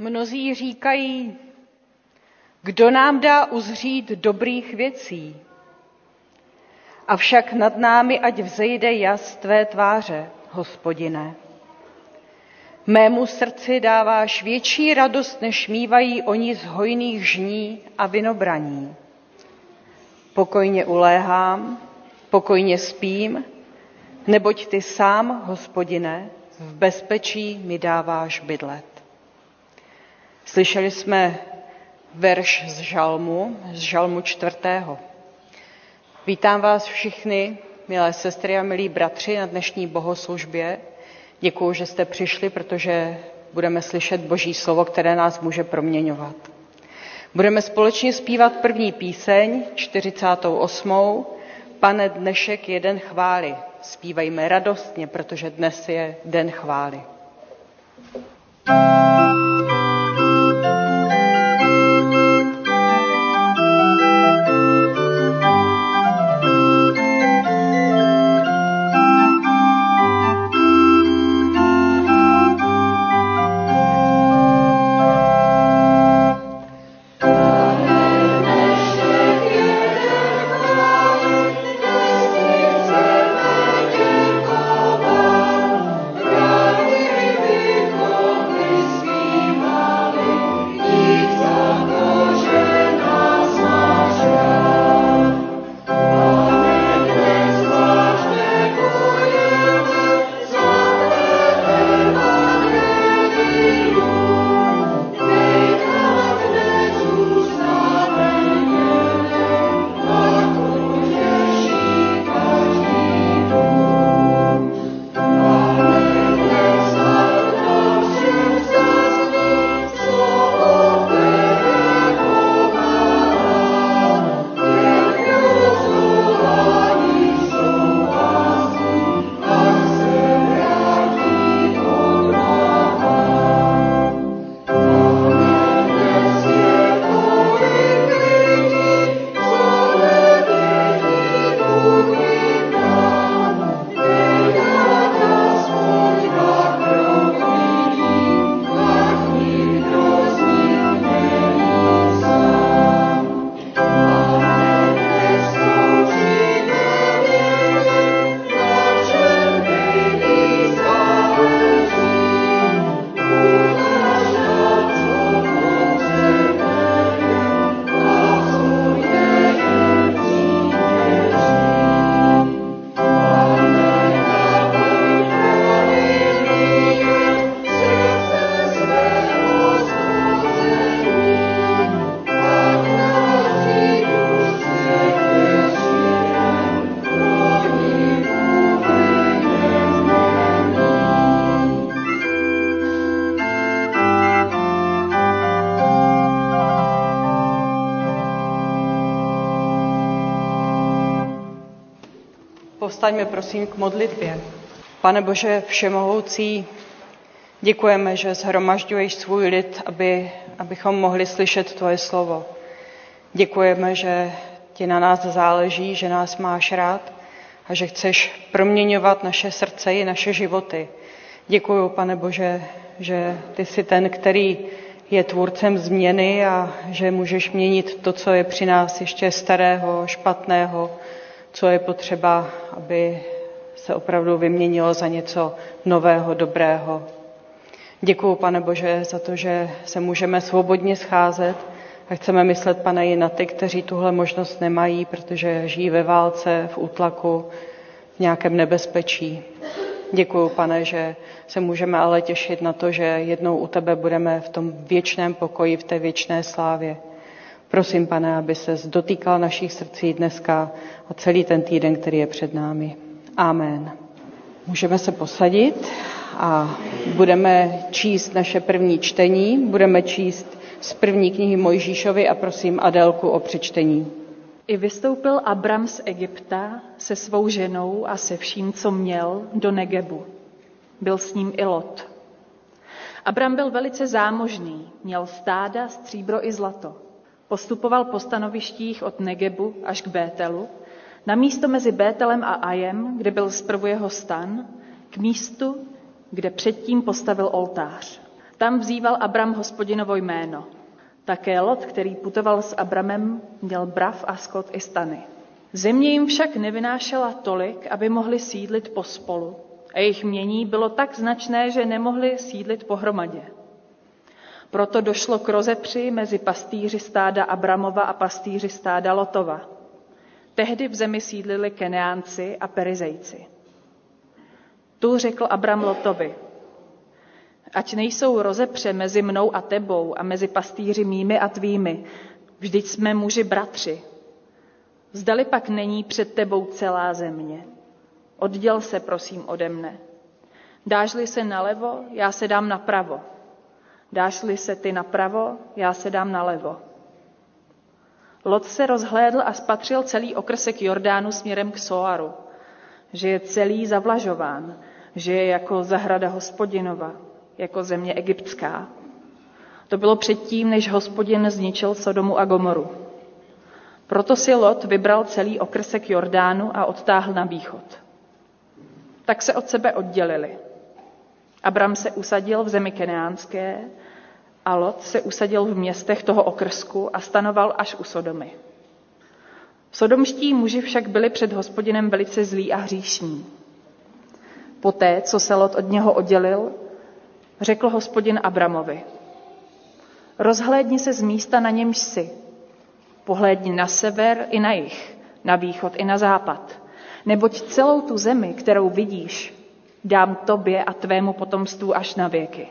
Mnozí říkají, kdo nám dá uzřít dobrých věcí, avšak nad námi ať vzejde jas tvé tváře, Hospodine. Mému srdci dáváš větší radost, než mívají oni z hojných žní a vinobraní. Pokojně uléhám, pokojně spím, neboť ty sám, Hospodine, v bezpečí mi dáváš bydlet. Slyšeli jsme verš z žalmu 4. Vítám vás všichni, milé sestry a milí bratři, na dnešní bohoslužbě. Děkuju, že jste přišli, protože budeme slyšet Boží slovo, které nás může proměňovat. Budeme společně zpívat první píseň, 48. Pane, dnešek je den chvály. Zpívejme radostně, protože dnes je den chvály. Povstaňme prosím k modlitbě. Pane Bože všemohoucí, děkujeme, že shromažďuješ svůj lid, abychom mohli slyšet tvoje slovo. Děkujeme, že ti na nás záleží, že nás máš rád a že chceš proměňovat naše srdce i naše životy. Děkuju, Pane Bože, že ty jsi ten, který je tvůrcem změny a že můžeš měnit to, co je při nás ještě starého, špatného, co je potřeba, aby se opravdu vyměnilo za něco nového, dobrého. Děkuju, Pane Bože, za to, že se můžeme svobodně scházet a chceme myslet, Pane, i na ty, kteří tuhle možnost nemají, protože žijí ve válce, v útlaku, v nějakém nebezpečí. Děkuju, Pane, že se můžeme ale těšit na to, že jednou u tebe budeme v tom věčném pokoji, v té věčné slávě. Prosím, Pane, aby ses dotýkal našich srdcí dneska a celý ten týden, který je před námi. Amen. Můžeme se posadit a budeme číst naše první čtení. Budeme číst z první knihy Mojžíšovy a prosím Adélku o přečtení. I vystoupil Abram z Egypta se svou ženou a se vším, co měl, do Negebu. Byl s ním i Lot. Abram byl velice zámožný, měl stáda, stříbro i zlato. Postupoval po stanovištích od Negebu až k Bételu, na místo mezi Bételem a Ajem, kde byl zprvu jeho stan, k místu, kde předtím postavil oltář. Tam vzýval Abram Hospodinovo jméno. Také Lot, který putoval s Abramem, měl brav a skot i stany. Země jim však nevynášela tolik, aby mohli sídlit pospolu. A jejich mění bylo tak značné, že nemohli sídlit pohromadě. Proto došlo k rozepři mezi pastýři stáda Abramova a pastýři stáda Lotova. Tehdy v zemi sídlili Keneánci a Perizejci. Tu řekl Abram Lotovi: ať nejsou rozepře mezi mnou a tebou a mezi pastýři mými a tvými, vždyť jsme muži bratři. Zdali pak není před tebou celá země. Odděl se, prosím, ode mne. Dáš-li se nalevo, já se dám napravo. Dáš-li se ty napravo, já se dám nalevo. Lot se rozhlédl a spatřil celý okrsek Jordánu směrem k Soaru, že je celý zavlažován, že je jako zahrada Hospodinova, jako země egyptská. To bylo předtím, než Hospodin zničil Sodomu a Gomoru. Proto si Lot vybral celý okrsek Jordánu a odtáhl na východ. Tak se od sebe oddělili. Abram se usadil v zemi keneánské a Lot se usadil v městech toho okrsku a stanoval až u Sodomy. Sodomští muži však byli před Hospodinem velice zlí a hříšní. Poté, co se Lot od něho oddělil, řekl Hospodin Abramovi: rozhlédni se z místa, na němž jsi. Pohlédni na sever i na jih, na východ i na západ. Neboť celou tu zemi, kterou vidíš, dám tobě a tvému potomstvu až na věky.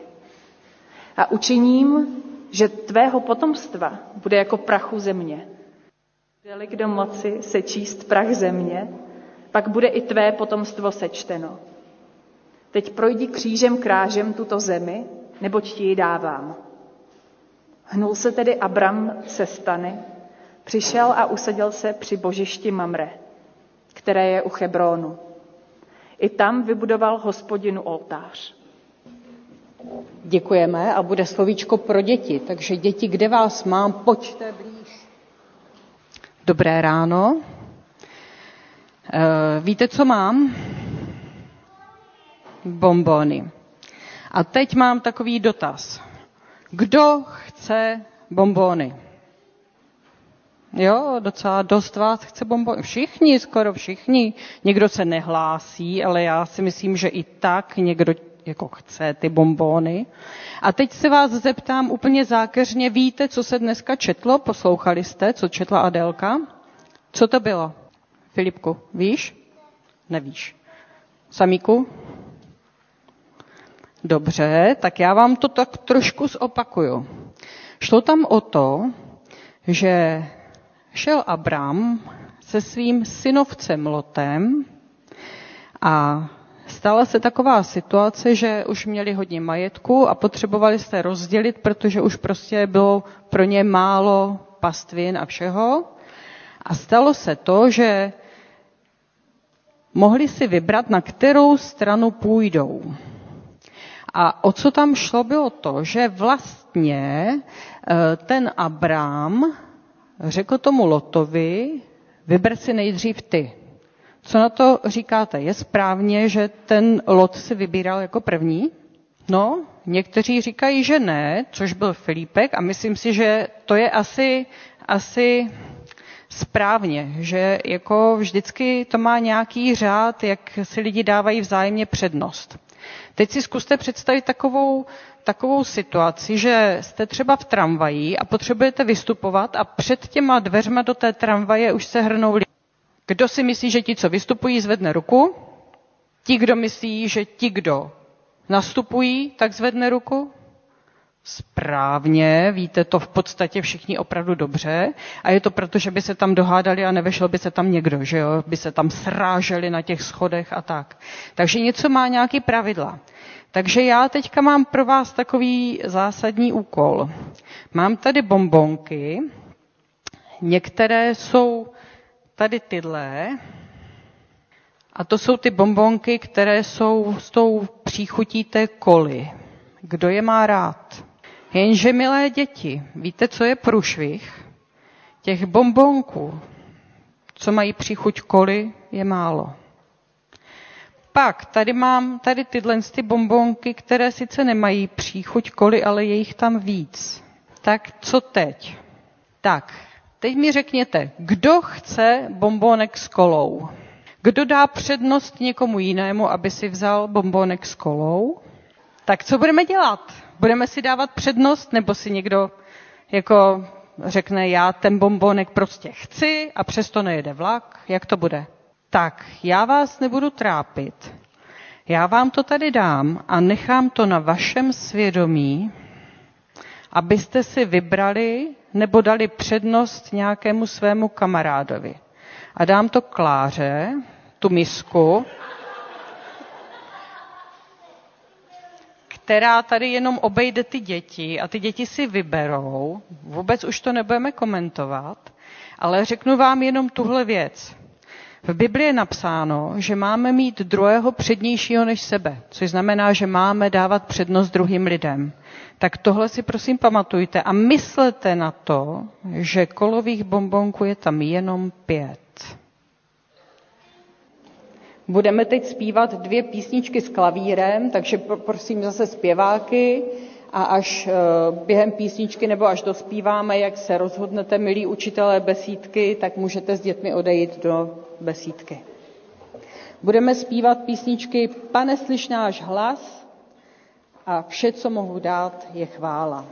A učiním, že tvého potomstva bude jako prachu země. Bude-li kdo moci sečíst prach země, pak bude i tvé potomstvo sečteno. Teď projdi křížem krážem tuto zemi, neboť ti ji dávám. Hnul se tedy Abram se stany, přišel a usadil se při božišti Mamre, které je u Chebrónu. I tam vybudoval Hospodinu oltář. Děkujeme a bude slovíčko pro děti. Takže děti, kde vás mám, pojďte blíž. Dobré ráno. Víte, co mám? Bonbony. A teď mám takový dotaz. Kdo chce bonbony? Jo, docela dost vás chce bonbony. Všichni, skoro všichni. Někdo se nehlásí, ale já si myslím, že i tak někdo jako chce ty bonbony. A teď se vás zeptám úplně zákeřně. Víte, co se dneska četlo? Poslouchali jste, co četla Adélka? Co to bylo? Filipku, víš? Nevíš. Samíku? Dobře, tak já vám to tak trošku zopakuju. Šlo tam o to, že šel Abram se svým synovcem Lotem a stala se taková situace, že už měli hodně majetku a potřebovali se rozdělit, protože už prostě bylo pro ně málo pastvin a všeho. A stalo se to, že mohli si vybrat, na kterou stranu půjdou. A o co tam šlo, bylo to, že vlastně ten Abram řekl tomu Lotovi: vyber si nejdřív ty. Co na to říkáte? Je správně, že ten Lot si vybíral jako první? No, někteří říkají, že ne, což byl Filipek, a myslím si, že to je asi správně, že jako vždycky to má nějaký řád, jak si lidi dávají vzájemně přednost. Teď si zkuste představit takovou situaci, že jste třeba v tramvaji a potřebujete vystupovat a před těma dveřma do té tramvaje už se hrnou lidi. Kdo si myslí, že ti, co vystupují, zvedne ruku? Ti, kdo myslí, že ti, kdo nastupují, tak zvedne ruku? Správně, víte to v podstatě všichni opravdu dobře. A je to proto, že by se tam dohádali a nevešel by se tam někdo, že jo? By se tam sráželi na těch schodech a tak. Takže něco má nějaký pravidla. Takže já teďka mám pro vás takový zásadní úkol. Mám tady bonbonky. Některé jsou tady tyhle. A to jsou ty bonbonky, které jsou s tou příchutí té koly. Kdo je má rád? Jenže, milé děti, víte, co je průšvih? Těch bonbonků, co mají příchuť koly, je málo. pak tady mám tady tyhle ty bonbonky, které sice nemají příchuť koly, ale je jich tam víc. Tak co teď? Tak, teď mi řekněte, kdo chce bonbonek s kolou? Kdo dá přednost někomu jinému, aby si vzal bonbonek s kolou? Tak co budeme dělat? Budeme si dávat přednost, nebo si někdo jako řekne, já ten bonbonek prostě chci a přesto nejede vlak? Jak to bude? Tak, já vás nebudu trápit. Já vám to tady dám a nechám to na vašem svědomí, abyste si vybrali nebo dali přednost nějakému svému kamarádovi. A dám to Kláře, tu misku, která tady jenom obejde ty děti a ty děti si vyberou. Vůbec už to nebudeme komentovat, ale řeknu vám jenom tuhle věc. V Bibli je napsáno, že máme mít druhého přednějšího než sebe, což znamená, že máme dávat přednost druhým lidem. Tak tohle si prosím pamatujte a myslete na to, že kolových bonbonků je tam jenom 5. Budeme teď zpívat 2 písničky s klavírem, takže prosím zase zpěváky a až během písničky nebo až dospíváme, jak se rozhodnete, milí učitelé besídky, tak můžete s dětmi odejít do besídky. Budeme zpívat písničky Pane, slyš náš hlas a vše, co mohu dát, je chvála.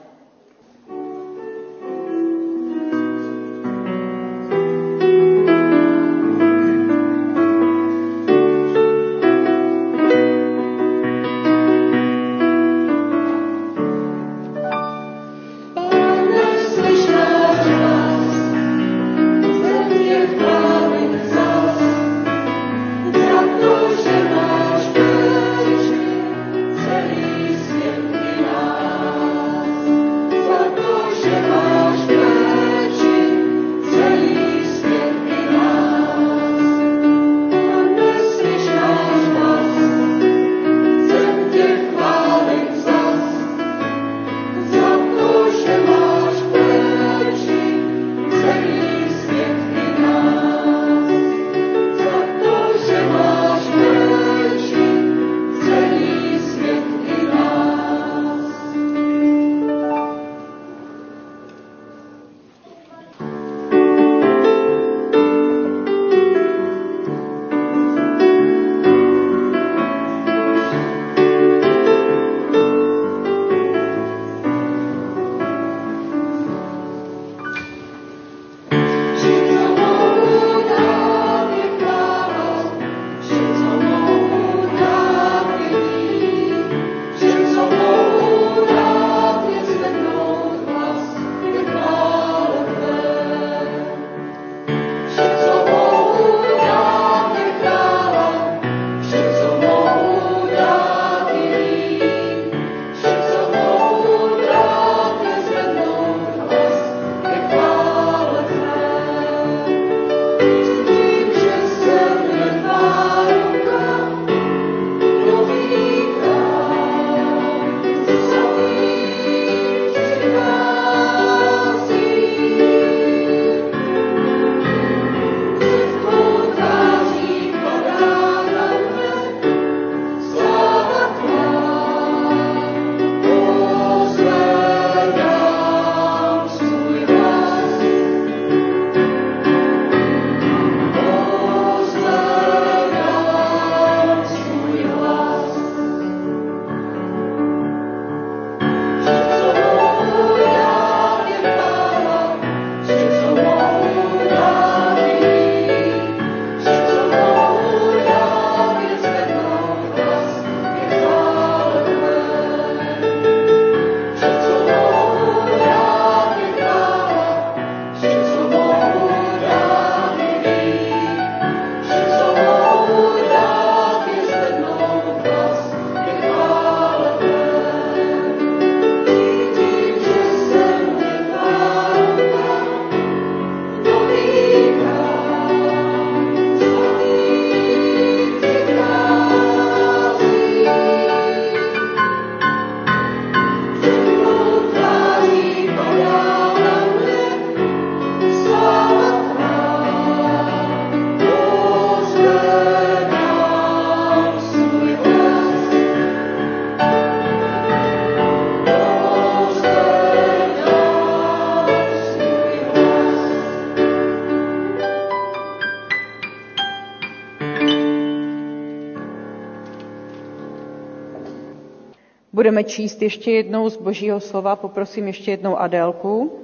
Budeme číst ještě jednou z Božího slova, poprosím ještě jednou Adélku.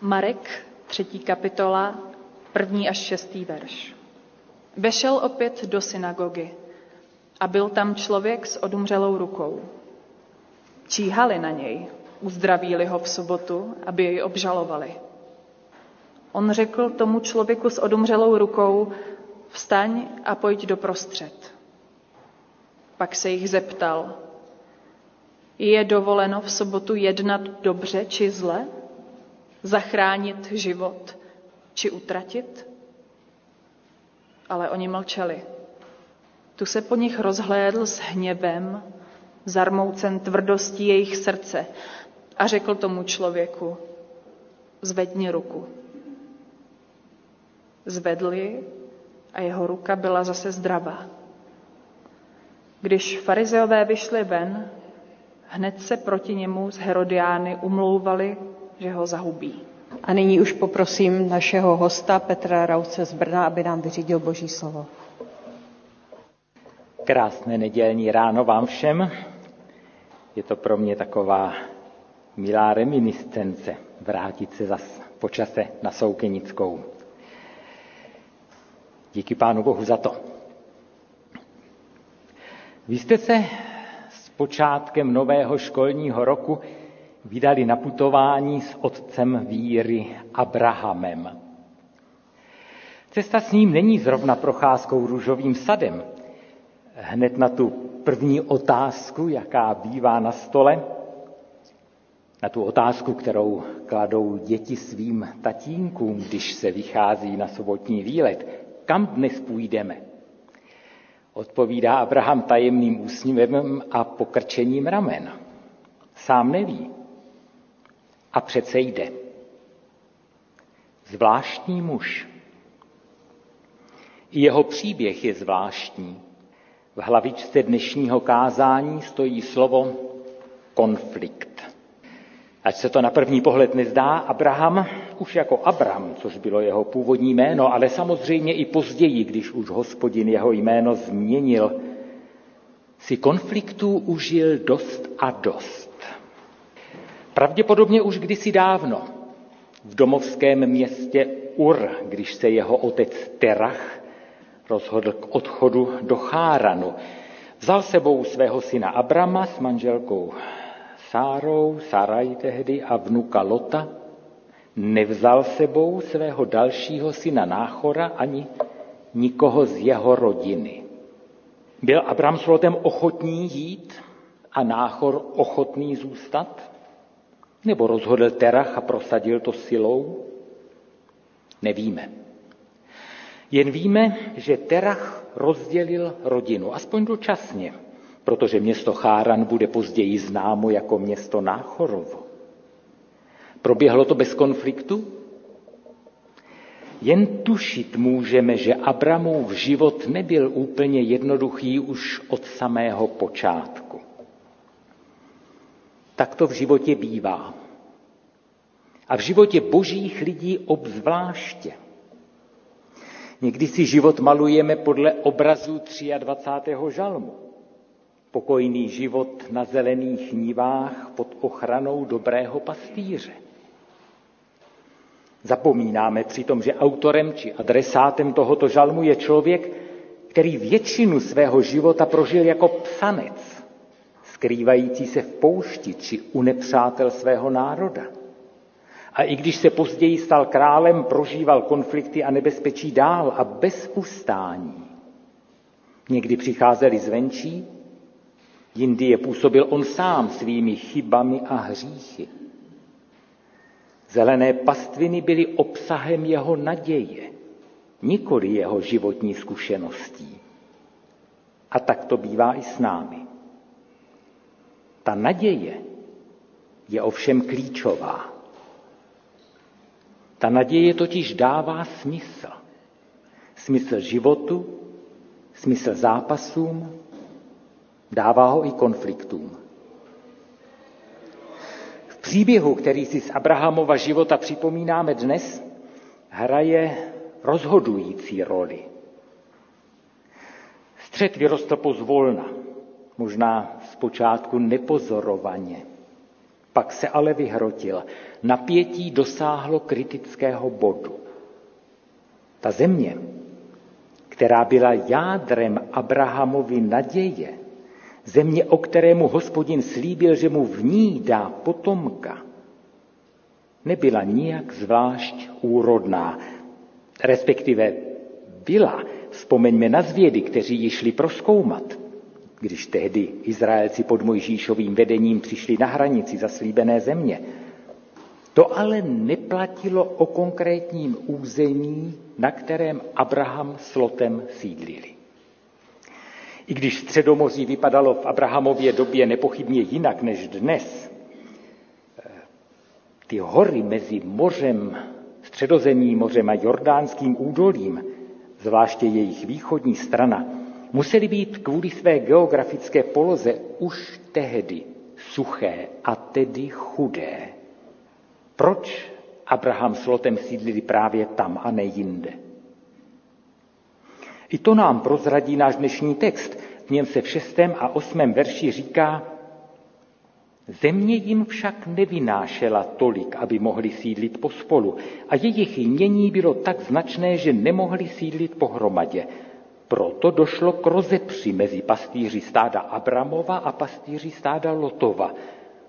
Marek, 3. kapitola, 1. až 6. verš. Vešel opět do synagogy a byl tam člověk s odumřelou rukou. Číhali na něj, uzdravíli ho v sobotu, aby jej obžalovali. On řekl tomu člověku s odumřelou rukou, vstaň a pojď doprostřed. Pak se jich zeptal, je dovoleno v sobotu jednat dobře či zle? Zachránit život či utratit? Ale oni mlčeli. Tu se po nich rozhlédl s hněvem, zarmoucen tvrdostí jejich srdce a řekl tomu člověku, zvedni ruku. Zvedl ji a jeho ruka byla zase zdravá. Když farizeové vyšli ven, hned se proti němu z Herodiány umlouvali, že ho zahubí. A nyní už poprosím našeho hosta Petra Rauce z Brna, aby nám vyřídil Boží slovo. Krásné nedělní ráno vám všem. Je to pro mě taková milá reminiscence vrátit se zas po čase na Soukenickou. Díky Pánu Bohu za to. Vy jste se s počátkem nového školního roku vydali na putování s otcem víry Abrahamem. Cesta s ním není zrovna procházkou růžovým sadem. Hned na tu první otázku, jaká bývá na stole, na tu otázku, kterou kladou děti svým tatínkům, když se vychází na sobotní výlet, kam dnes půjdeme? Odpovídá Abraham tajemným úsměvem a pokrčením ramen. Sám neví. A přece jde. Zvláštní muž. I jeho příběh je zvláštní. V hlavičce dnešního kázání stojí slovo konflikt. Ať se to na první pohled nezdá, Abraham, už jako Abram, což bylo jeho původní jméno, ale samozřejmě i později, když už Hospodin jeho jméno změnil, si konfliktů užil dost a dost. Pravděpodobně už kdysi dávno v domovském městě Ur, když se jeho otec Terach rozhodl k odchodu do Cháranu. Vzal sebou svého syna Abrama s manželkou Sárou, Saraj tehdy, a vnuka Lota. Nevzal sebou svého dalšího syna Náchora ani nikoho z jeho rodiny. Byl Abram s Lotem ochotný jít a Náchor ochotný zůstat? Nebo rozhodl Terach a prosadil to silou? Nevíme. Jen víme, že Terach rozdělil rodinu, aspoň dočasně, protože město Cháran bude později známo jako město Náchorovo. Proběhlo to bez konfliktu? Jen tušit můžeme, že Abramův život nebyl úplně jednoduchý už od samého počátku. Tak to v životě bývá. A v životě božích lidí obzvláště. Někdy si život malujeme podle obrazu 23. žalmu. Pokojný život na zelených nivách pod ochranou dobrého pastýře. Zapomínáme přitom, že autorem či adresátem tohoto žalmu je člověk, který většinu svého života prožil jako psanec, skrývající se v poušti či u nepřátel svého národa. A i když se později stal králem, prožíval konflikty a nebezpečí dál a bez ustání. Někdy přicházeli zvenčí, jindy je působil on sám svými chybami a hříchy. Zelené pastviny byly obsahem jeho naděje, nikoli jeho životní zkušeností. A tak to bývá i s námi. Ta naděje je ovšem klíčová. Ta naděje totiž dává smysl. Smysl životu, smysl zápasům, dává ho i konfliktům. V příběhu, který si z Abrahamova života připomínáme dnes, hraje rozhodující roli. Střet vyrostl pozvolna, možná z zpočátku nepozorovaně. Pak se ale vyhrotil. Napětí dosáhlo kritického bodu. Ta země, která byla jádrem Abrahamovy naděje, země, o které mu Hospodin slíbil, že mu v ní dá potomka, nebyla nijak zvlášť úrodná, respektive byla. Vzpomeňme na zvědy, kteří ji šli prozkoumat, když tehdy Izraelci pod Mojžíšovým vedením přišli na hranici zaslíbené země. To ale neplatilo o konkrétním území, na kterém Abraham s Lotem sídlili. I když Středomoří vypadalo v Abrahamově době nepochybně jinak než dnes, ty hory mezi mořem, Středozemním mořem a Jordánským údolím, zvláště jejich východní strana, musely být kvůli své geografické poloze už tehdy suché a tedy chudé. Proč Abraham s Lotem sídlili právě tam a ne jinde? I to nám prozradí náš dnešní text. V něm se v 6. a 8. verši říká: Země jim však nevynášela tolik, aby mohli sídlit pospolu, a jejich jmění bylo tak značné, že nemohli sídlit pohromadě. Proto došlo k rozepři mezi pastýři stáda Abramova a pastýři stáda Lotova.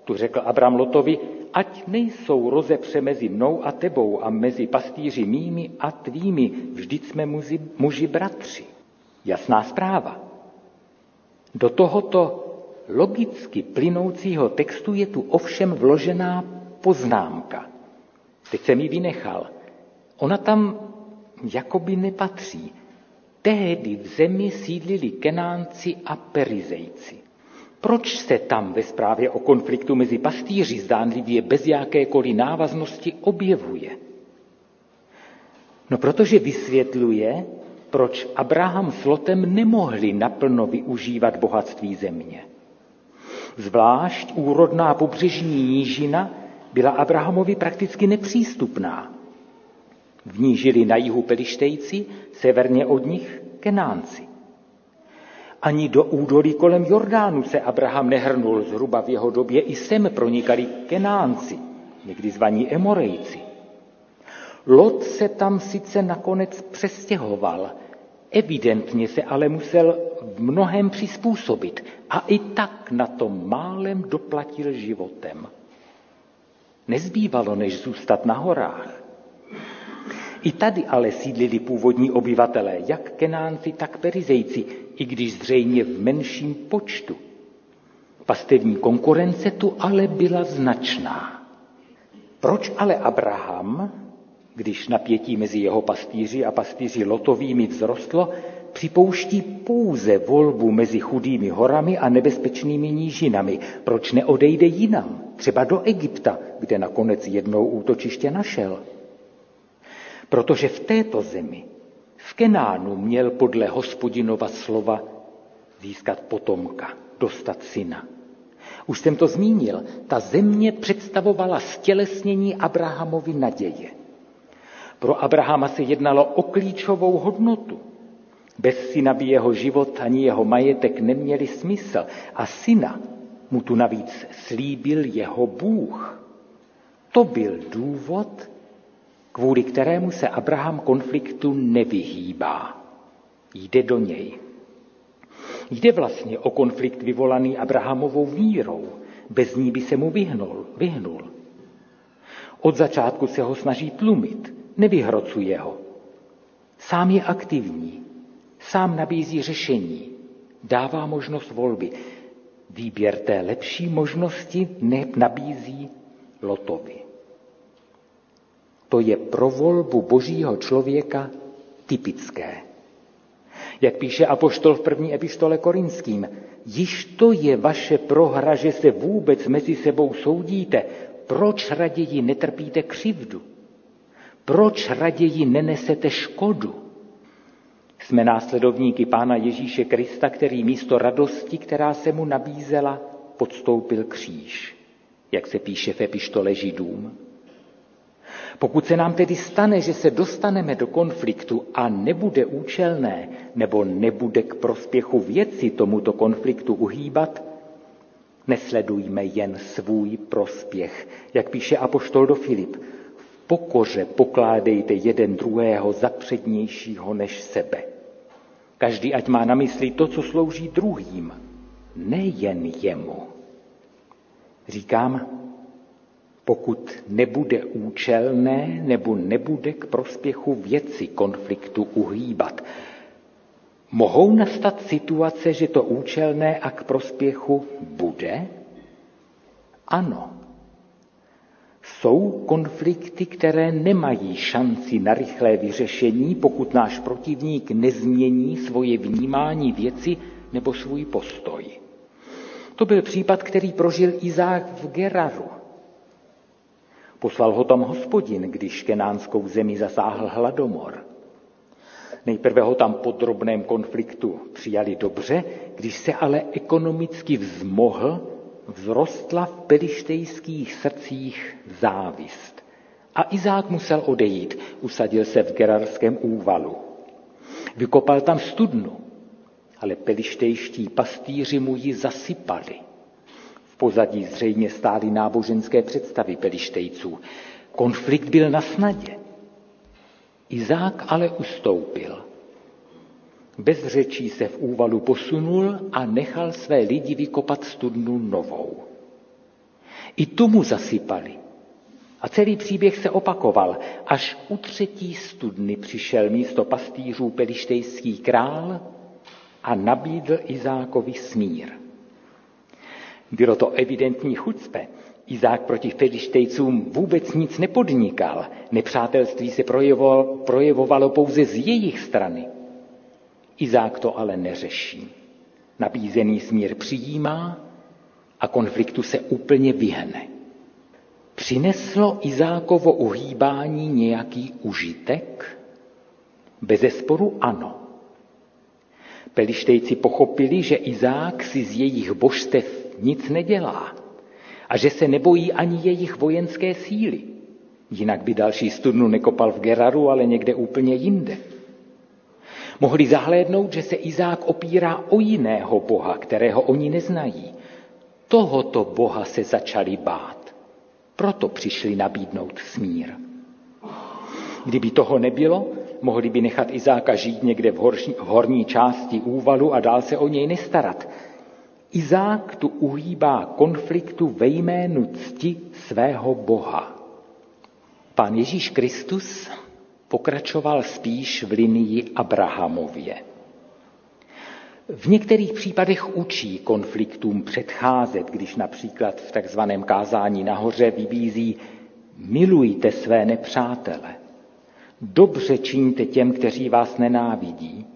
Tu řekl Abram Lotovi: Ať nejsou rozepře mezi mnou a tebou a mezi pastýři mými a tvými, vždyť jsme muži bratři. Jasná zpráva. Do tohoto logicky plynoucího textu je tu ovšem vložená poznámka. Teď jsem ji vynechal. Ona tam jakoby nepatří. Tehdy v zemi sídlili Kenánci a Perizejci. Proč se tam ve zprávě o konfliktu mezi pastýři zdánlivě bez jakékoliv návaznosti objevuje? No protože vysvětluje, proč Abraham s Lotem nemohli naplno využívat bohatství země. Zvlášť úrodná pobřežní nížina byla Abrahamovi prakticky nepřístupná. V ní žili na jihu Pelištejci, severně od nich Kenánci. Ani do údolí kolem Jordánu se Abraham nehrnul, zhruba v jeho době i sem pronikali Kenánci, někdy zvaní Emorejci. Lot se tam sice nakonec přestěhoval, evidentně se ale musel v mnohem přizpůsobit a i tak na to málem doplatil životem. Nezbývalo, než zůstat na horách. I tady ale sídlili původní obyvatelé, jak Kenánci, tak Perizejci, i když zřejmě v menším počtu. Pastevní konkurence tu ale byla značná. Proč ale Abraham, když napětí mezi jeho pastýři a pastýři Lotovými vzrostlo, připouští pouze volbu mezi chudými horami a nebezpečnými nížinami? Proč neodejde jinam, třeba do Egypta, kde nakonec jednou útočiště našel? Protože v této zemi, v Kenánu, měl podle Hospodinova slova získat potomka, dostat syna. Už jsem to zmínil, ta země představovala stělesnění Abrahamovy naděje. Pro Abrahama se jednalo o klíčovou hodnotu. Bez syna by jeho život ani jeho majetek neměli smysl a syna mu tu navíc slíbil jeho Bůh. To byl důvod, kvůli kterému se Abraham konfliktu nevyhýbá. Jde do něj. Jde vlastně o konflikt vyvolaný Abrahamovou vírou. Bez ní by se mu vyhnul. Od začátku se ho snaží tlumit, nevyhrocuje ho. Sám je aktivní. Sám nabízí řešení, dává možnost volby. Výběr té lepší možnosti nabízí Lotovi. To je pro volbu božího člověka typické. Jak píše apoštol v 1. epištole Korinským, již to je vaše prohra, že se vůbec mezi sebou soudíte. Proč raději netrpíte křivdu? Proč raději nenesete škodu? Jsme následovníky Pána Ježíše Krista, který místo radosti, která se mu nabízela, podstoupil kříž, jak se píše v epištole Židům. Pokud se nám tedy stane, že se dostaneme do konfliktu a nebude účelné nebo nebude k prospěchu věci tomuto konfliktu uhýbat, Nesledujme jen svůj prospěch. Jak píše apoštol do Filip, v pokoře pokládejte jeden druhého za přednějšího než sebe. Každý ať má na mysli to, co slouží druhým, nejen jemu. Říkám, pokud nebude účelné nebo nebude k prospěchu věci konfliktu uhýbat, mohou nastat situace, že to účelné a k prospěchu bude? Ano. Jsou konflikty, které nemají šanci na rychlé vyřešení, pokud náš protivník nezmění svoje vnímání věci nebo svůj postoj. To byl případ, který prožil Izák v Geraru. Poslal ho tam Hospodin, když kenánskou zemi zasáhl hladomor. Nejprve ho tam po drobném konfliktu přijali dobře, když se ale ekonomicky vzmohl, vzrostla v pelištejských srdcích závist. A Izák musel odejít, usadil se v Gerarském úvalu. Vykopal tam studnu, ale pelištejští pastýři mu ji zasypali. V pozadí zřejmě stály náboženské představy pelištejců. Konflikt byl na snadě. Izák ale ustoupil. Bez řečí se v úvalu posunul a nechal své lidi vykopat studnu novou. I tu mu zasypali. A celý příběh se opakoval. Až u třetí studny přišel místo pastýřů pelištejský král a nabídl Izákovi smír. Bylo to evidentní chucpe. Izák proti filištejcům vůbec nic nepodnikal. Nepřátelství se projevovalo pouze z jejich strany. Izák to ale neřeší. Nabízený smír přijímá a konfliktu se úplně vyhne. Přineslo Izákovo uhýbání nějaký užitek? Bezesporu ano. Pelištejci pochopili, že Izák si z jejich božstev nic nedělá a že se nebojí ani jejich vojenské síly. Jinak by další studnu nekopal v Geraru, ale někde úplně jinde. Mohli zahlédnout, že se Izák opírá o jiného boha, kterého oni neznají. Tohoto boha se začali bát. Proto přišli nabídnout smír. Kdyby toho nebylo, mohli by nechat Izáka žít někde v horní části úvalu a dál se o něj nestarat. Izák tu uhýbá konfliktu ve jménu cti svého Boha. Pán Ježíš Kristus pokračoval spíš v linii Abrahamově. V některých případech učí konfliktům předcházet, když například v takzvaném kázání nahoře vybízí: milujte své nepřátele, dobře čiňte těm, kteří vás nenávidí,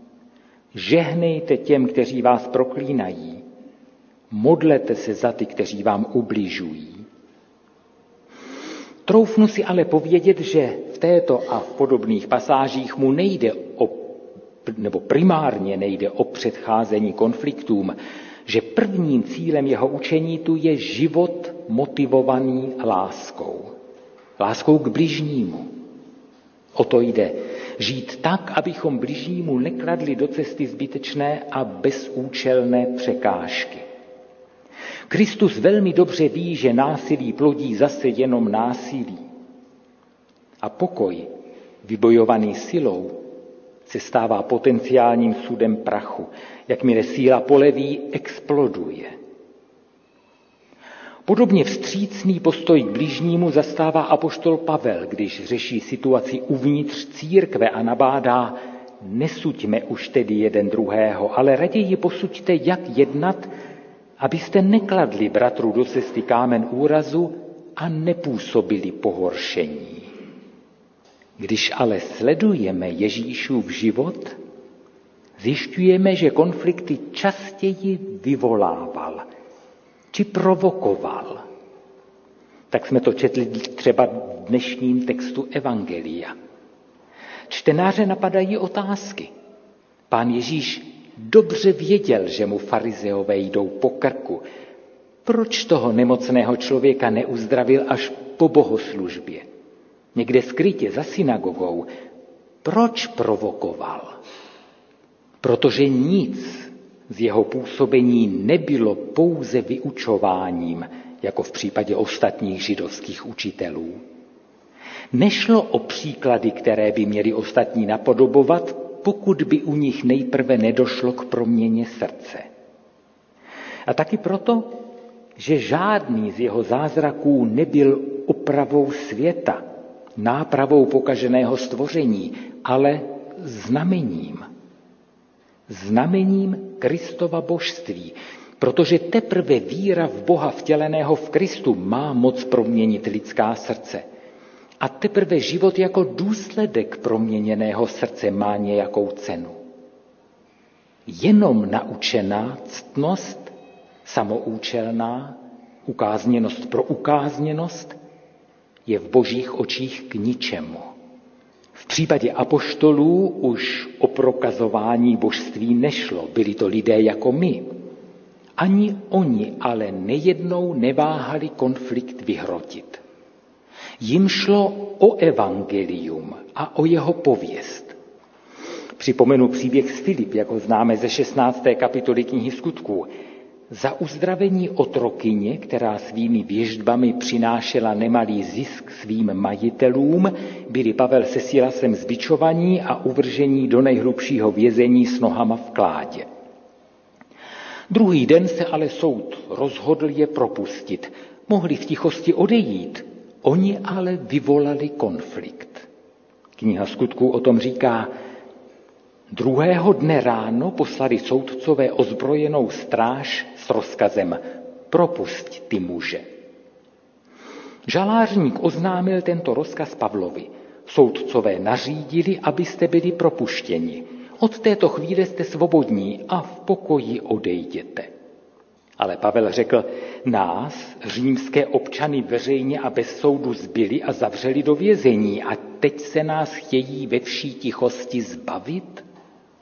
žehnejte těm, kteří vás proklínají, modlete se za ty, kteří vám ubližují. Troufnu si ale povědět, že v této a v podobných pasážích mu nejde primárně nejde o předcházení konfliktům, že prvním cílem jeho učení tu je život motivovaný láskou. Láskou k bližnímu. O to jde. Žít tak, abychom bližnímu nekladli do cesty zbytečné a bezúčelné překážky. Kristus velmi dobře ví, že násilí plodí zase jenom násilí. A pokoj, vybojovaný silou, se stává potenciálním sudem prachu. Jakmile síla poleví, exploduje. Podobně vstřícný postoj k bližnímu zastává apoštol Pavel, když řeší situaci uvnitř církve a nabádá: nesuďme už tedy jeden druhého, ale raději posuďte, jak jednat, abyste nekladli bratru do cesty kámen úrazu a nepůsobili pohoršení. Když ale sledujeme Ježíšův život, zjišťujeme, že konflikty častěji vyvolával či provokoval. Tak jsme to četli třeba v dnešním textu Evangelia. Čtenáře napadají otázky. Pán Ježíš dobře věděl, že mu farizeové jdou po krku. Proč toho nemocného člověka neuzdravil až po bohoslužbě? Někde skrytě za synagogou. Proč provokoval? Protože nic Z jeho působení nebylo pouze vyučováním, jako v případě ostatních židovských učitelů. Nešlo o příklady, které by měli ostatní napodobovat, pokud by u nich nejprve nedošlo k proměně srdce. A taky proto, že žádný z jeho zázraků nebyl opravou světa, nápravou pokaženého stvoření, ale znamením. Znamením Kristova božství, protože teprve víra v Boha vtěleného v Kristu má moc proměnit lidská srdce. A teprve život jako důsledek proměněného srdce má nějakou cenu. Jenom naučená ctnost, samoúčelná, ukázněnost pro ukázněnost, je v božích očích k ničemu. V případě apoštolů už o prokazování božství nešlo, byli to lidé jako my. Ani oni ale nejednou neváhali konflikt vyhrotit. Jim šlo o evangelium a o jeho pověst. Připomenu příběh s Filip, jak ho známe ze 16. kapitoly knihy Skutků. Za uzdravení otrokyně, která svými věždbami přinášela nemalý zisk svým majitelům, byli Pavel se Silasem zbičovaní a uvržení do nejhlubšího vězení s nohama v kládě. Druhý den se ale soud rozhodl je propustit. Mohli v tichosti odejít, oni ale vyvolali konflikt. Kniha Skutků o tom říká: Druhého dne ráno poslali soudcové ozbrojenou stráž s rozkazem: propusť ty muže. Žalářník oznámil tento rozkaz Pavlovi. Soudcové nařídili, abyste byli propuštěni. Od této chvíle jste svobodní a v pokoji odejděte. Ale Pavel řekl: nás, římské občany, veřejně a bez soudu zbyli a zavřeli do vězení a teď se nás chtějí ve vší tichosti zbavit?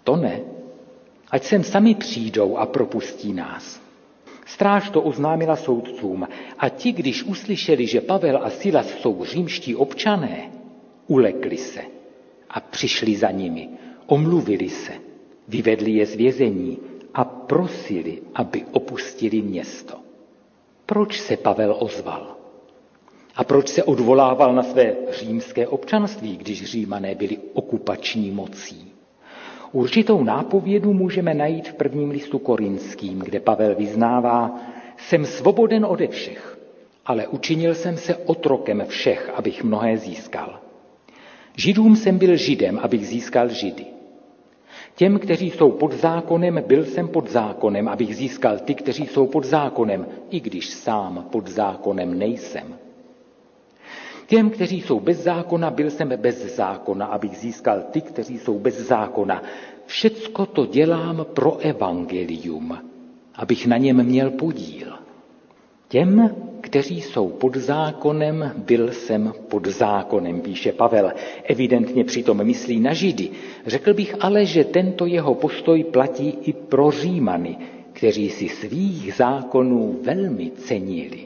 To ne. Ať sem sami přijdou a propustí nás. Stráž to oznámila soudcům a ti, když uslyšeli, že Pavel a Silas jsou římští občané, ulekli se a přišli za nimi, omluvili se, vyvedli je z vězení a prosili, aby opustili město. Proč se Pavel ozval? A proč se odvolával na své římské občanství, když Římané byli okupační mocí? Určitou nápovědu můžeme najít v prvním listu Korinským, kde Pavel vyznává: jsem svoboden ode všech, ale učinil jsem se otrokem všech, abych mnohé získal. Židům jsem byl Židem, abych získal Židy. Těm, kteří jsou pod zákonem, byl jsem pod zákonem, abych získal ty, kteří jsou pod zákonem, i když sám pod zákonem nejsem. Těm, kteří jsou bez zákona, byl jsem bez zákona, abych získal ty, kteří jsou bez zákona. Všecko to dělám pro evangelium, abych na něm měl podíl. Těm, kteří jsou pod zákonem, byl jsem pod zákonem, píše Pavel. Evidentně přitom myslí na Židy. Řekl bych ale, že tento jeho postoj platí i pro Římany, kteří si svých zákonů velmi cenili.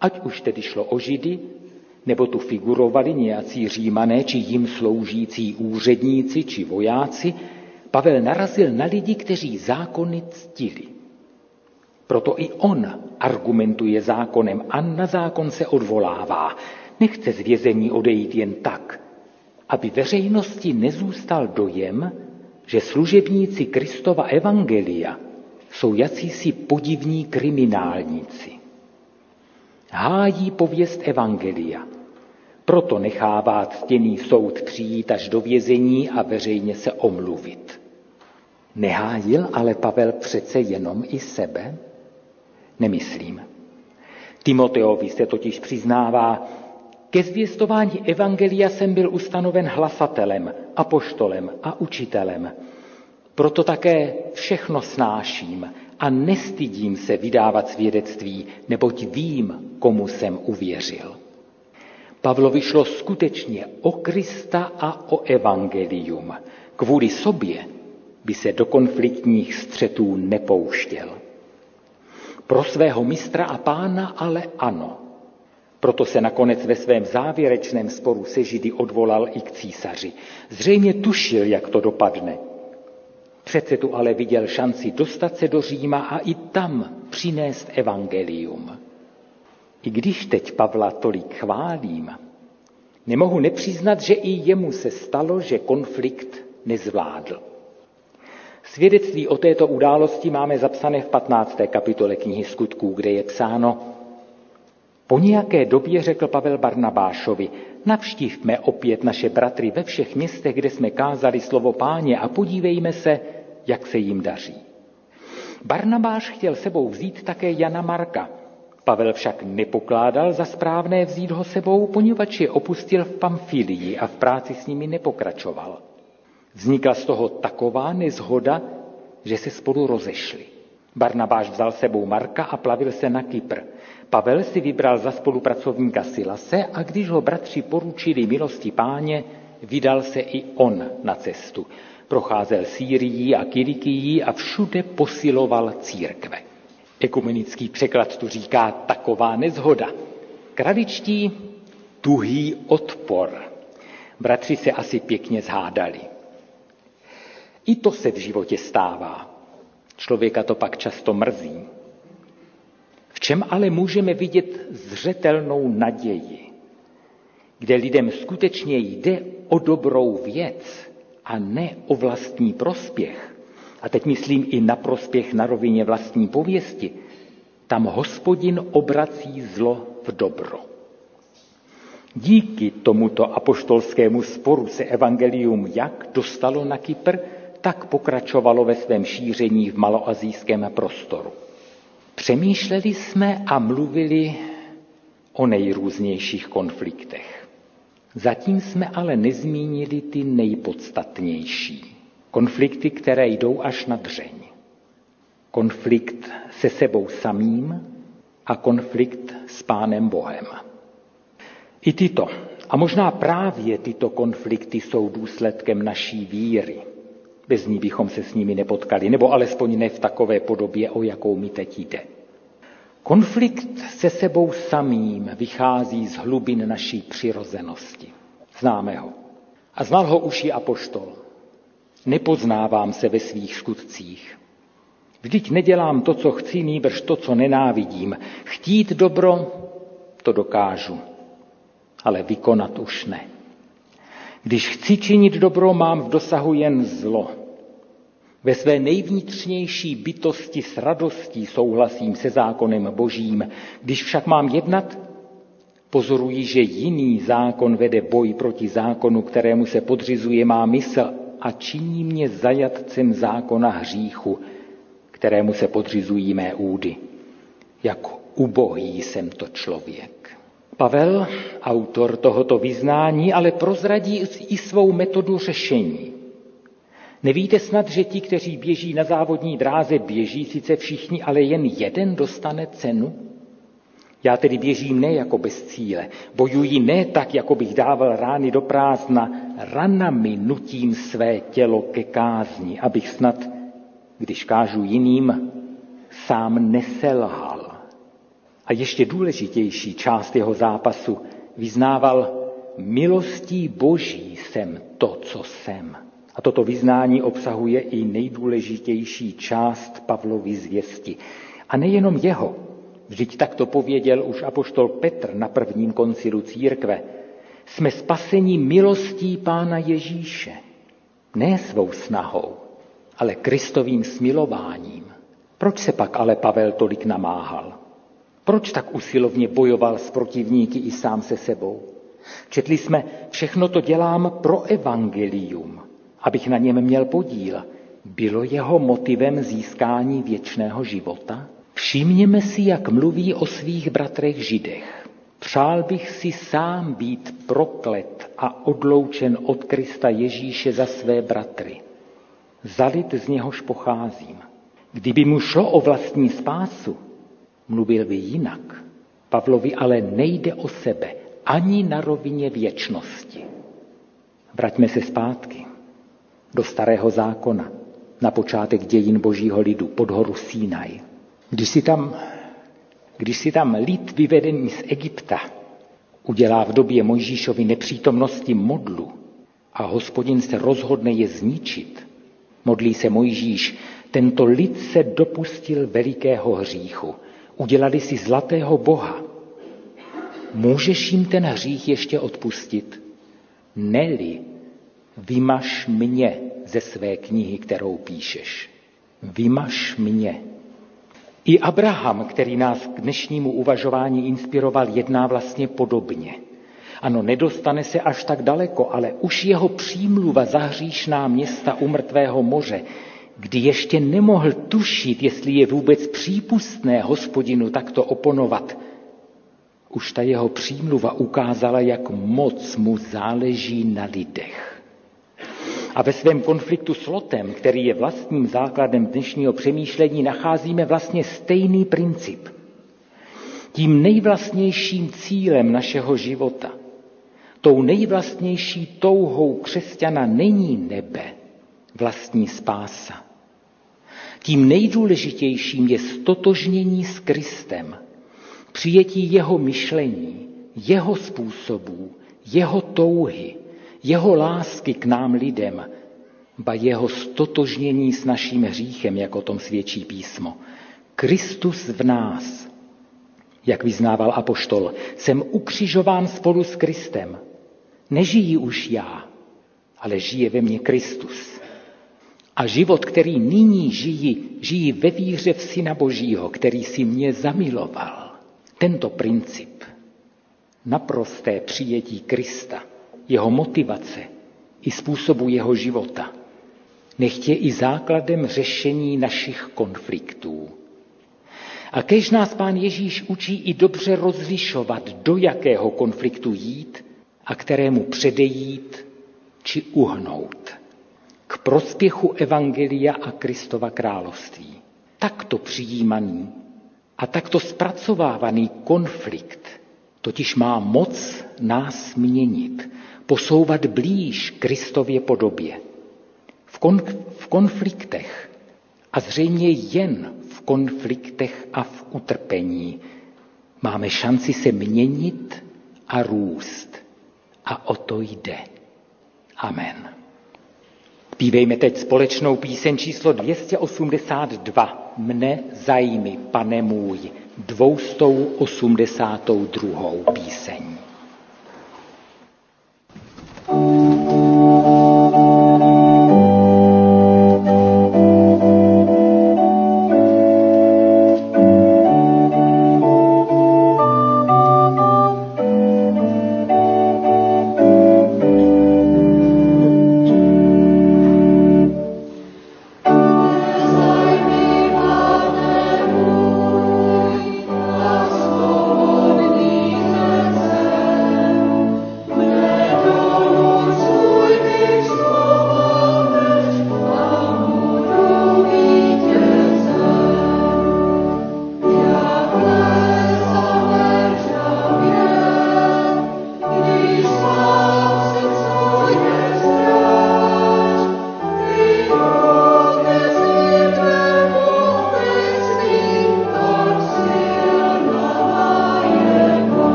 Ať už tedy šlo o Židy, nebo tu figurovali nějací Římané, či jim sloužící úředníci, či vojáci, Pavel narazil na lidi, kteří zákony ctili. Proto i on argumentuje zákonem a na zákon se odvolává. Nechce z vězení odejít jen tak, aby veřejnosti nezůstal dojem, že služebníci Kristova evangelia jsou jacísi podivní kriminálníci. Hájí pověst evangelia, proto nechává ctěný soud přijít až do vězení a veřejně se omluvit. Nehájil ale Pavel přece jenom i sebe? Nemyslím. Timoteovi se totiž přiznává: ke zvěstování evangelia jsem byl ustanoven hlasatelem, apoštolem a učitelem. Proto také všechno snáším a nestydím se vydávat svědectví, neboť vím, komu jsem uvěřil. Pavlovi šlo skutečně o Krista a o evangelium. Kvůli sobě by se do konfliktních střetů nepouštěl. Pro svého mistra a pána ale ano. Proto se nakonec ve svém závěrečném sporu se Židy odvolal i k císaři. Zřejmě tušil, jak to dopadne. Přece tu ale viděl šanci dostat se do Říma a i tam přinést evangelium. I když teď Pavla tolik chválím, nemohu nepřiznat, že i jemu se stalo, že konflikt nezvládl. Svědectví o této události máme zapsané v 15. kapitole knihy Skutků, kde je psáno: Po nějaké době řekl Pavel Barnabášovi: Navštívme opět naše bratry ve všech městech, kde jsme kázali slovo Páně, a podívejme se, jak se jim daří. Barnabáš chtěl sebou vzít také Jana Marka. Pavel však nepokládal za správné vzít ho sebou, poněvadž je opustil v Pamfílii a v práci s nimi nepokračoval. Vznikla z toho taková nezhoda, že se spolu rozešli. Barnabáš vzal sebou Marka a plavil se na Kypr. Pavel si vybral za spolupracovníka Silase, a když ho bratři poručili milosti Páně, vydal se i on na cestu. Procházel Sýrií a Kilikií a všude posiloval církve. Ekumenický překlad tu říká taková nezhoda. Kraličtí tuhý odpor. Bratři se asi pěkně zhádali. I to se v životě stává. Člověka to pak často mrzí. V čem ale můžeme vidět zřetelnou naději, kde lidem skutečně jde o dobrou věc a ne o vlastní prospěch. A teď myslím i na prospěch na rovině vlastní pověsti. Tam Hospodin obrací zlo v dobro. Díky tomuto apoštolskému sporu se evangelium jak dostalo na Kypr, tak pokračovalo ve svém šíření v maloazijském prostoru. Přemýšleli jsme a mluvili o nejrůznějších konfliktech. Zatím jsme ale nezmínili ty nejpodstatnější. Konflikty, které jdou až na dřeň. Konflikt se sebou samým a konflikt s Pánem Bohem. I tyto, a možná právě tyto konflikty jsou důsledkem naší víry. Bez ní bychom se s nimi nepotkali, nebo alespoň ne v takové podobě, o jakou mi teď jde. Konflikt se sebou samým vychází z hlubin naší přirozenosti. Známe ho. A znal ho už i apoštol. Nepoznávám se ve svých skutcích. Vždyť nedělám to, co chci, nýbrž to, co nenávidím. Chtít dobro, to dokážu, ale vykonat už ne. Když chci činit dobro, mám v dosahu jen zlo. Ve své nejvnitřnější bytosti s radostí souhlasím se zákonem Božím. Když však mám jednat, pozoruji, že jiný zákon vede boj proti zákonu, kterému se podřizuje má mysl, a činí mě zajatcem zákona hříchu, kterému se podřizují mé údy. Jak ubohý jsem to člověk. Pavel, autor tohoto vyznání, ale prozradí i svou metodu řešení. Nevíte snad, že ti, kteří běží na závodní dráze, běží sice všichni, ale jen jeden dostane cenu? Já tedy běžím ne jako bez cíle, bojuji ne tak, jako bych dával rány do prázdna, ranami nutím své tělo ke kázni, abych snad, když kážu jiným, sám neselhal. A ještě důležitější část jeho zápasu vyznával: milostí Boží jsem to, co jsem. A toto vyznání obsahuje i nejdůležitější část Pavlovy zvěsti. A nejenom jeho, vždyť tak to pověděl už apoštol Petr na prvním koncilu církve. Jsme spaseni milostí Pána Ježíše, ne svou snahou, ale Kristovým smilováním. Proč se pak ale Pavel tolik namáhal? Proč tak usilovně bojoval s protivníky i sám se sebou? Četli jsme: všechno to dělám pro evangelium, abych na něm měl podíl. Bylo jeho motivem získání věčného života? Všimněme si, jak mluví o svých bratrech Židech. Přál bych si sám být proklet a odloučen od Krista Ježíše za své bratry. Za lid, z něhož pocházím. Kdyby mu šlo o vlastní spásu, mluvil by jinak. Pavlovi ale nejde o sebe, ani na rovině věčnosti. Vraťme se zpátky do Starého zákona, na počátek dějin Božího lidu, pod horu Sinaj. Když si tam lid vyvedený z Egypta udělá v době Mojžíšovy nepřítomnosti modlu a Hospodin se rozhodne je zničit, Modlí se Mojžíš, tento lid se dopustil velikého hříchu. Udělali si zlatého boha. Můžeš jim ten hřích ještě odpustit? Ne-li, vymaž mě ze své knihy, kterou píšeš. Vymaž mě. I Abraham, který nás k dnešnímu uvažování inspiroval, jedná vlastně podobně. Ano, nedostane se až tak daleko, ale už jeho přímluva za hříšná města u Mrtvého moře, kdy ještě nemohl tušit, jestli je vůbec přípustné Hospodinu takto oponovat, už ta jeho přímluva ukázala, jak moc mu záleží na lidech. A ve svém konfliktu s Lotem, který je vlastním základem dnešního přemýšlení, nacházíme vlastně stejný princip. Tím nejvlastnějším cílem našeho života, tou nejvlastnější touhou křesťana není nebe, vlastní spása. Tím nejdůležitějším je stotožnění s Kristem, přijetí jeho myšlení, jeho způsobů, jeho touhy, jeho lásky k nám lidem, ba jeho stotožnění s naším hříchem, jak o tom svědčí písmo. Kristus v nás, jak vyznával apoštol, jsem ukřižován spolu s Kristem. Nežijí už já, ale žije ve mně Kristus. A život, který nyní žijí ve víře v Syna Božího, který si mě zamiloval. Tento princip, naprosté přijetí Krista, jeho motivace i způsobu jeho života, nechť je i základem řešení našich konfliktů. A kéž nás Pán Ježíš učí i dobře rozlišovat, do jakého konfliktu jít a kterému předejít či uhnout. K prospěchu Evangelia a Kristova království. Takto přijímaný a takto zpracovávaný konflikt totiž má moc nás měnit, posouvat blíž Kristově podobě. V konfliktech a zřejmě jen v konfliktech a v utrpení máme šanci se měnit a růst. A o to jde. Amen. Zpívejme teď společnou píseň číslo 282. Mne zajmi, pane můj, 282. píseň.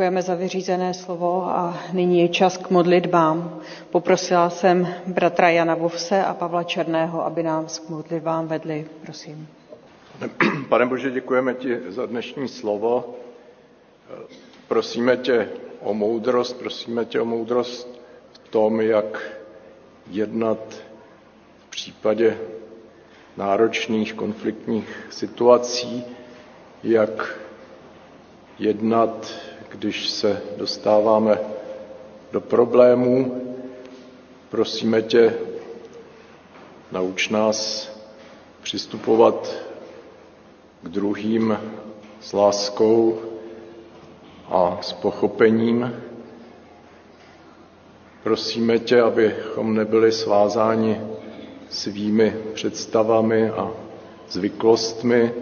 Děkujeme za vyřízené slovo a nyní je čas k modlitbám. Poprosila jsem bratra Jana Vovse a Pavla Černého, aby nám k modlitbám vedli. Prosím. Pane Bože, děkujeme ti za dnešní slovo. Prosíme tě o moudrost, v tom, jak jednat v případě náročných konfliktních situací, jak jednat, když se dostáváme do problémů. Prosíme tě, nauč nás přistupovat k druhým s láskou a s pochopením. Prosíme tě, abychom nebyli svázáni svými představami a zvyklostmi.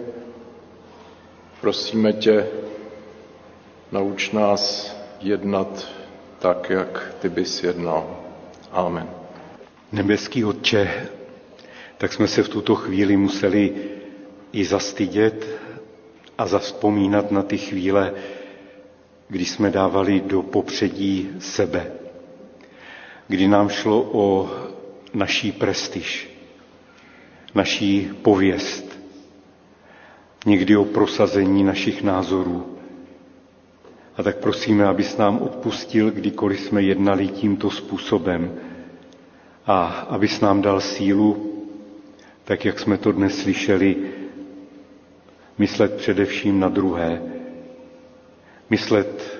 Prosíme tě, nauč nás jednat tak, jak ty bys jednal. Amen. Nebeský Otče, tak jsme se v tuto chvíli museli i zastydět a zavzpomínat na ty chvíle, kdy jsme dávali do popředí sebe, kdy nám šlo o naší prestiž, naší pověst, někdy o prosazení našich názorů. A tak prosíme, abys nám odpustil, kdykoliv jsme jednali tímto způsobem a abys nám dal sílu, tak jak jsme to dnes slyšeli, myslet především na druhé, myslet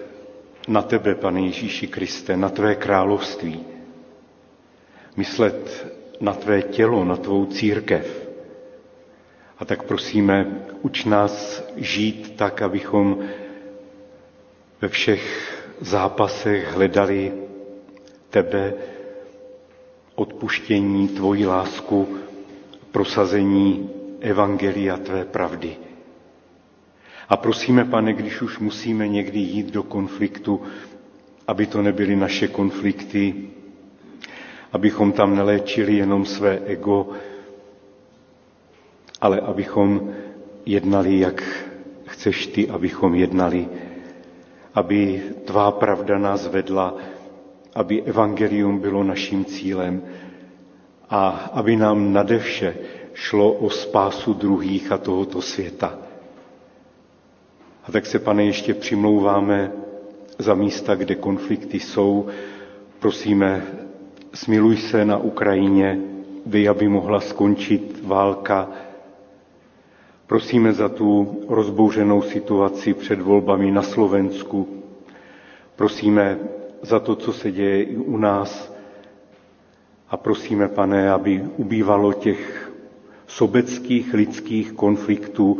na tebe, Pane Ježíši Kriste, na tvé království, myslet na tvé tělo, na tvou církev. A tak prosíme, uč nás žít tak, abychom ve všech zápasech hledali tebe, odpuštění, tvoji lásku, prosazení evangelia tvé pravdy. A prosíme, Pane, když už musíme někdy jít do konfliktu, aby to nebyly naše konflikty, abychom tam neléčili jenom své ego, ale abychom jednali, jak chceš ty, abychom jednali, aby tvá pravda nás vedla, aby evangelium bylo naším cílem a aby nám nade vše šlo o spásu druhých a tohoto světa. A tak se, Pane, ještě přimlouváme za místa, kde konflikty jsou. Prosíme, smiluj se na Ukrajině, dej, aby mohla skončit válka. Prosíme za tu rozbouřenou situaci před volbami na Slovensku. Prosíme za to, co se děje i u nás. A prosíme, Pane, aby ubývalo těch sobeckých lidských konfliktů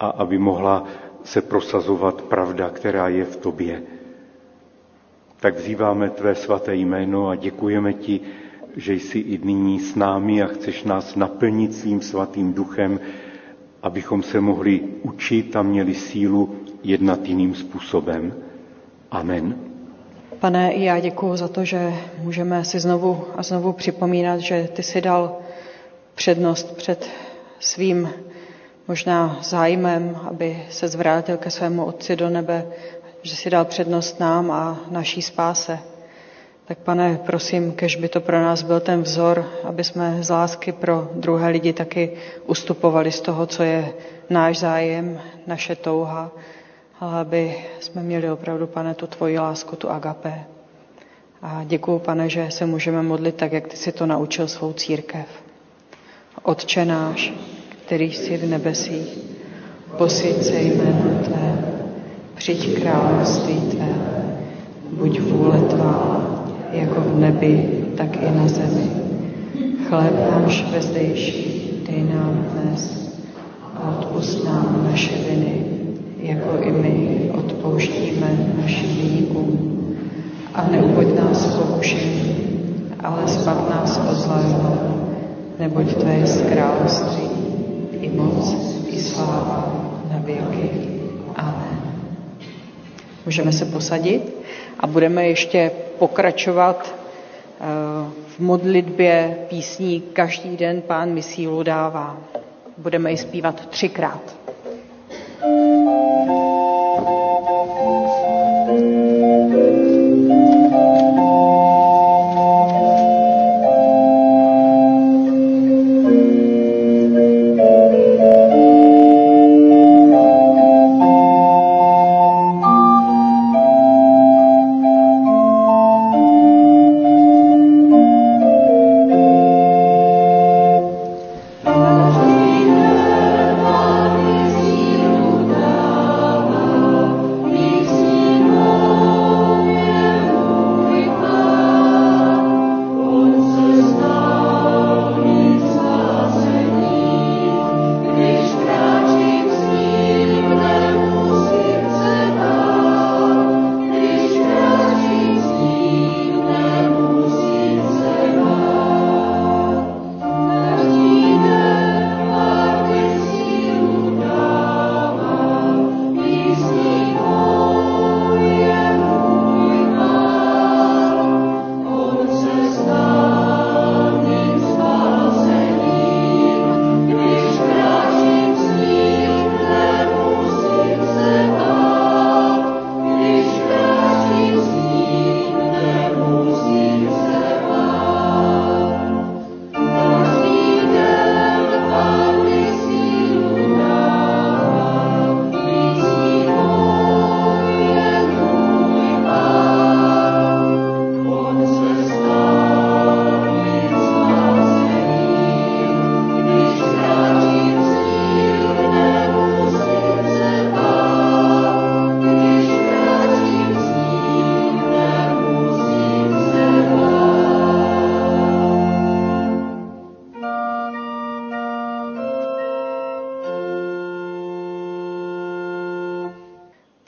a aby mohla se prosazovat pravda, která je v tobě. Tak vzýváme tvé svaté jméno a děkujeme ti, že jsi i nyní s námi a chceš nás naplnit svým svatým duchem, abychom se mohli učit a měli sílu jednat jiným způsobem. Amen. Pane, já děkuju za to, že můžeme si znovu a znovu připomínat, že ty jsi dal přednost před svým možná zájmem, aby se zvrátil ke svému Otci do nebe, že jsi dal přednost nám a naší spáse. Tak, Pane, prosím, kež by to pro nás byl ten vzor, aby jsme z lásky pro druhé lidi taky ustupovali z toho, co je náš zájem, naše touha, ale aby jsme měli opravdu, Pane, tu tvoji lásku, tu agapé. A děkuju, Pane, že se můžeme modlit tak, jak ty jsi to naučil svou církev. Otče náš, který jsi v nebesích, posvěť se jméno tvé, přijď království tvé, buď vůle tvá, jako v nebi, tak i na zemi. Chléb náš bezdejší dej nám dnes a odpusť nám naše viny, jako i my odpouštíme našim viníkům. A neuveď nás v pokušení, ale zbav nás od zlého, neboť tvé je království, i moc, i sláva na věky. Amen. Můžeme se posadit a budeme ještě pokračovat v modlitbě písní Každý den Pán mi sílu dává. Budeme ji zpívat 3krát.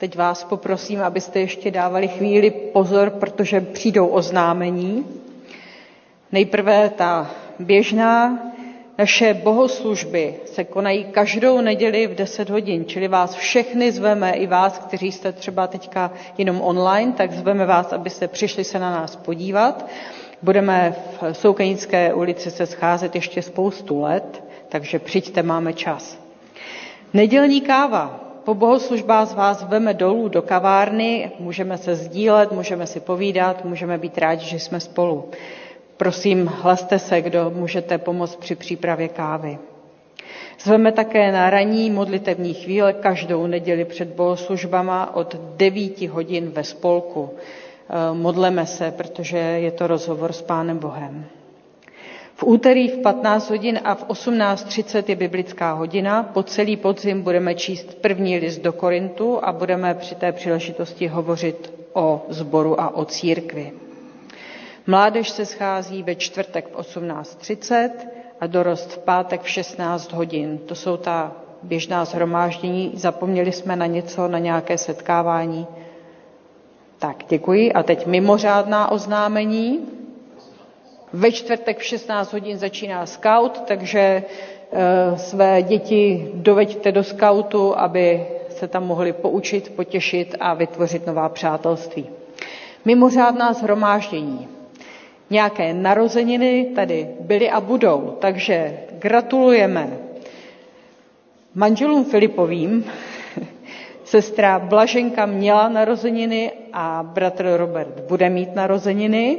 Teď vás poprosím, abyste ještě dávali chvíli pozor, protože přijdou oznámení. Nejprve ta běžná. Naše bohoslužby se konají každou neděli v 10 hodin, čili vás všechny zveme, i vás, kteří jste třeba teďka jenom online, tak zveme vás, abyste přišli se na nás podívat. Budeme v Soukenické ulici se scházet ještě spoustu let, takže přijďte, máme čas. Nedělní káva. Po bohoslužbách z vás veme dolů do kavárny, můžeme se sdílet, můžeme si povídat, můžeme být rádi, že jsme spolu. Prosím, hlaste se, kdo můžete pomoct při přípravě kávy. Zveme také na ranní modlitevní chvíle každou neděli před bohoslužbama od 9 hodin ve spolku. Modleme se, protože je to rozhovor s Pánem Bohem. V úterý v 15 hodin a v 18:30 je biblická hodina. Po celý podzim budeme číst první list do Korintu a budeme při té příležitosti hovořit o sboru a o církvi. Mládež se schází ve čtvrtek v 18:30 a dorost v pátek v 16 hodin. To jsou ta běžná shromáždění. Zapomněli jsme na něco, na nějaké setkávání. Tak, děkuji. A teď mimořádná oznámení. Ve čtvrtek v 16 hodin začíná skaut, takže své děti doveďte do skautu, aby se tam mohli poučit, potěšit a vytvořit nová přátelství. Mimořádná shromáždění. Nějaké narozeniny tady byly a budou, takže gratulujeme manželům Filipovým. Sestra Blaženka měla narozeniny a bratr Robert bude mít narozeniny,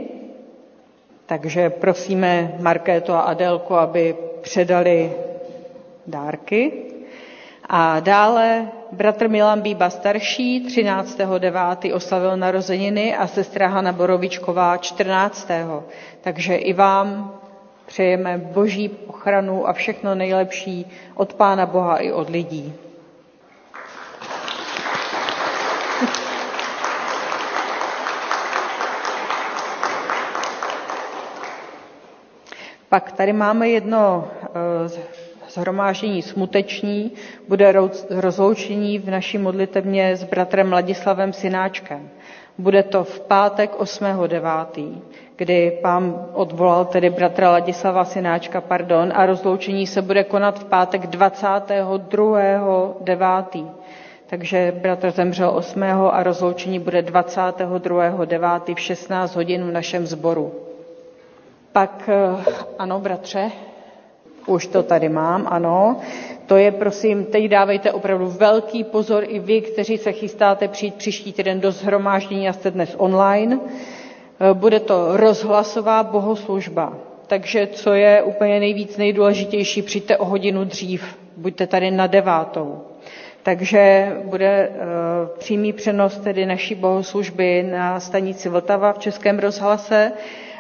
takže prosíme Markétu a Adélku, aby předali dárky. A dále bratr Milan Bíba starší 13.9. oslavil narozeniny a sestra Hana Borovičková 14. Takže i vám přejeme boží ochranu a všechno nejlepší od Pána Boha i od lidí. Pak tady máme jedno shromáždění smuteční, bude rozloučení v naší modlitevně s bratrem Vladislavem Synáčkem. Bude to v pátek 8.9., kdy Pán odvolal tedy bratra Vladislava Synáčka, a rozloučení se bude konat v pátek 22.9., takže bratr zemřel 8. a rozloučení bude 22.9. v 16 hodin v našem sboru. Pak, ano, bratře, už to tady mám, ano. To je, prosím, teď dávejte opravdu velký pozor i vy, kteří se chystáte přijít příští týden do shromáždění a jste dnes online. Bude to rozhlasová bohoslužba, takže co je úplně nejdůležitější, přijďte o hodinu dřív, buďte tady na 9. Takže bude přímý přenos tedy naší bohoslužby na stanici Vltava v Českém rozhlase.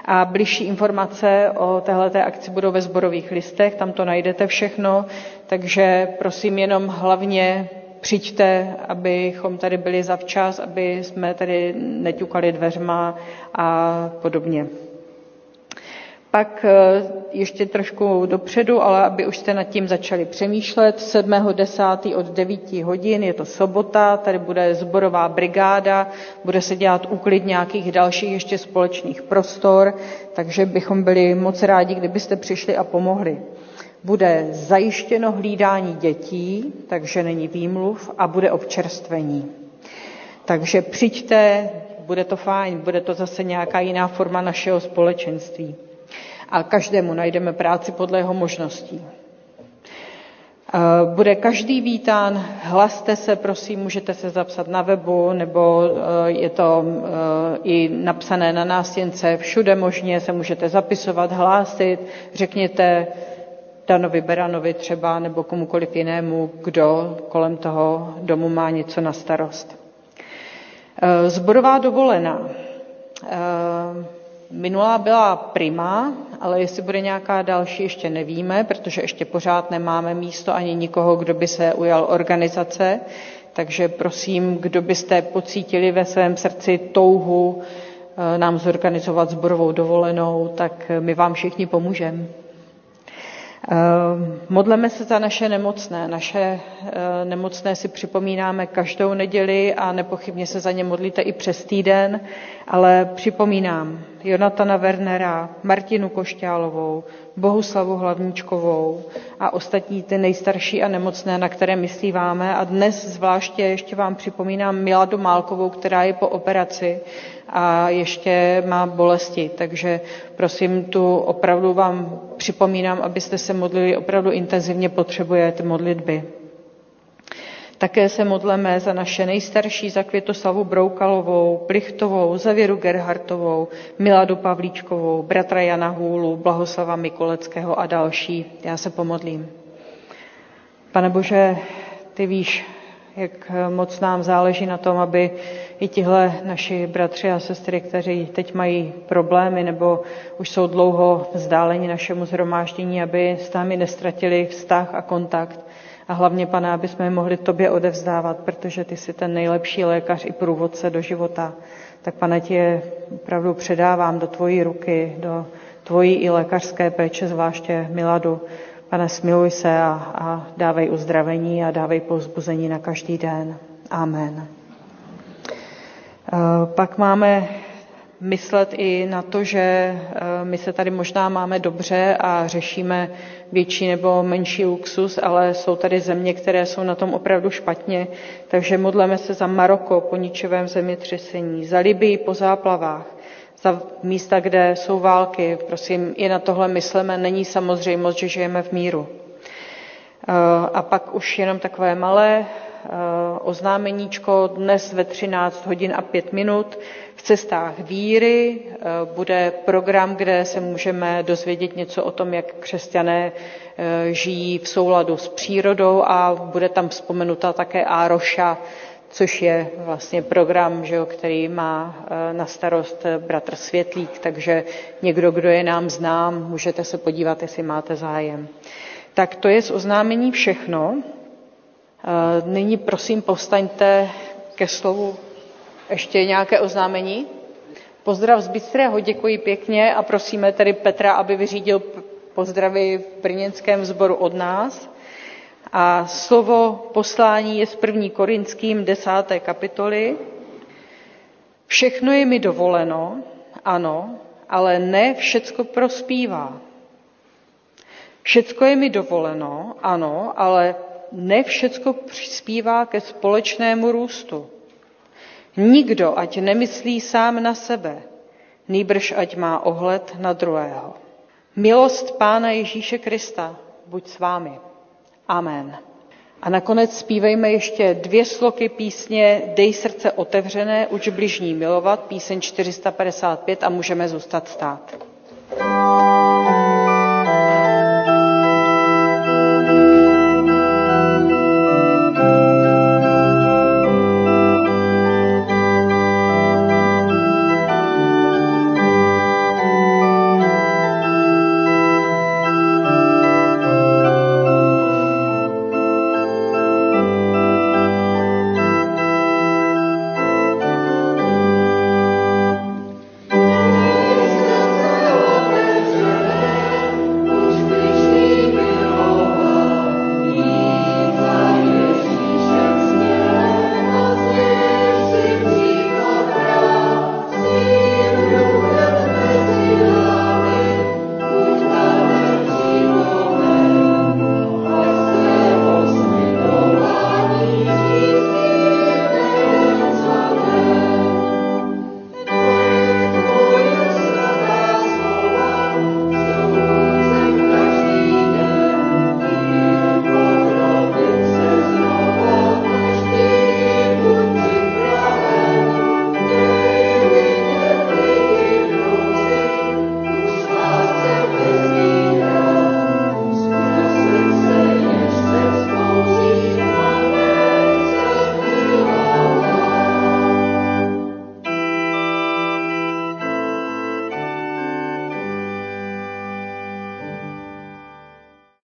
A bližší informace o téhleté akci budou ve sborových listech, tam to najdete všechno, takže prosím jenom hlavně přijďte, abychom tady byli zavčas, aby jsme tady neťukali dveřma a podobně. Pak ještě trošku dopředu, ale aby už jste nad tím začali přemýšlet, 7.10. od 9 hodin, je to sobota, tady bude sborová brigáda, bude se dělat úklid nějakých dalších ještě společných prostor, takže bychom byli moc rádi, kdybyste přišli a pomohli. Bude zajištěno hlídání dětí, takže není výmluv, a bude občerstvení. Takže přijďte, bude to fajn, bude to zase nějaká jiná forma našeho společenství. A každému najdeme práci podle jeho možností. Bude každý vítán, hlaste se, prosím, můžete se zapsat na webu, nebo je to i napsané na nástěnce, všude možně se můžete zapisovat, hlásit, řekněte Danovi Beranovi třeba, nebo komukoliv jinému, kdo kolem toho domu má něco na starost. Sborová dovolená. Minulá byla prima, ale jestli bude nějaká další, ještě nevíme, protože ještě pořád nemáme místo ani nikoho, kdo by se ujal organizace. Takže prosím, kdo byste pocítili ve svém srdci touhu nám zorganizovat sborovou dovolenou, tak my vám všichni pomůžeme. Modleme se za naše nemocné. Naše nemocné si připomínáme každou neděli a nepochybně se za ně modlíte i přes týden, ale připomínám Jonatana Wernera, Martinu Košťálovou, Bohuslavu Hlavníčkovou a ostatní ty nejstarší a nemocné, na které myslíváme. A dnes zvláště ještě vám připomínám Miladu Málkovou, která je po operaci a ještě má bolesti. Takže prosím, tu opravdu vám připomínám, abyste se modlili opravdu intenzivně, potřebuje ty modlitby. Také se modleme za naše nejstarší, za Květoslavu Broukalovou, Plichtovou, za Věru Gerhartovou, Miladu Pavlíčkovou, bratra Jana Hůlu, Blahoslava Mikoleckého a další. Já se pomodlím. Pane Bože, ty víš, jak moc nám záleží na tom, aby i tihle naši bratři a sestry, kteří teď mají problémy nebo už jsou dlouho vzdáleni našemu shromáždění, aby s námi nestratili vztah a kontakt. A hlavně, Pane, aby jsme mohli tobě odevzdávat, protože ty jsi ten nejlepší lékař i průvodce do života. Tak, Pane, tě opravdu předávám do tvojí ruky, do tvojí i lékařské péče, zvláště Miladu. Pane, smiluj se a dávej uzdravení a dávej povzbuzení na každý den. Amen. Pak máme myslet i na to, že my se tady možná máme dobře a řešíme větší nebo menší luxus, ale jsou tady země, které jsou na tom opravdu špatně, takže modleme se za Maroko po ničivém zemětřesení, za Libii po záplavách, za místa, kde jsou války. Prosím, i na tohle myslíme, není samozřejmost, že žijeme v míru. A pak už jenom takové malé oznámeníčko dnes ve 13:05 v Cestách víry bude program, kde se můžeme dozvědět něco o tom, jak křesťané žijí v souladu s přírodou, a bude tam vzpomenuta také Ároša, což je vlastně program, který má na starost bratr Světlík, takže někdo, kdo je nám znám, můžete se podívat, jestli máte zájem. Tak to je z oznámení všechno. Nyní prosím povstaňte ke slovu. Ještě nějaké oznámení? Pozdrav z Bystrého, děkuji pěkně a prosíme tedy Petra, aby vyřídil pozdravy v brněnském sboru od nás. A slovo poslání je z 1. Korinským 10. kapitoly. Všechno je mi dovoleno, ano, ale ne všecko prospívá. Všecko je mi dovoleno, ano, ale ne všecko přispívá ke společnému růstu. Nikdo ať nemyslí sám na sebe, nýbrž ať má ohled na druhého. Milost Pána Ježíše Krista buď s vámi. Amen. A nakonec zpívejme ještě 2 sloky písně Dej srdce otevřené, uč bližní milovat, píseň 455, a můžeme zůstat stát.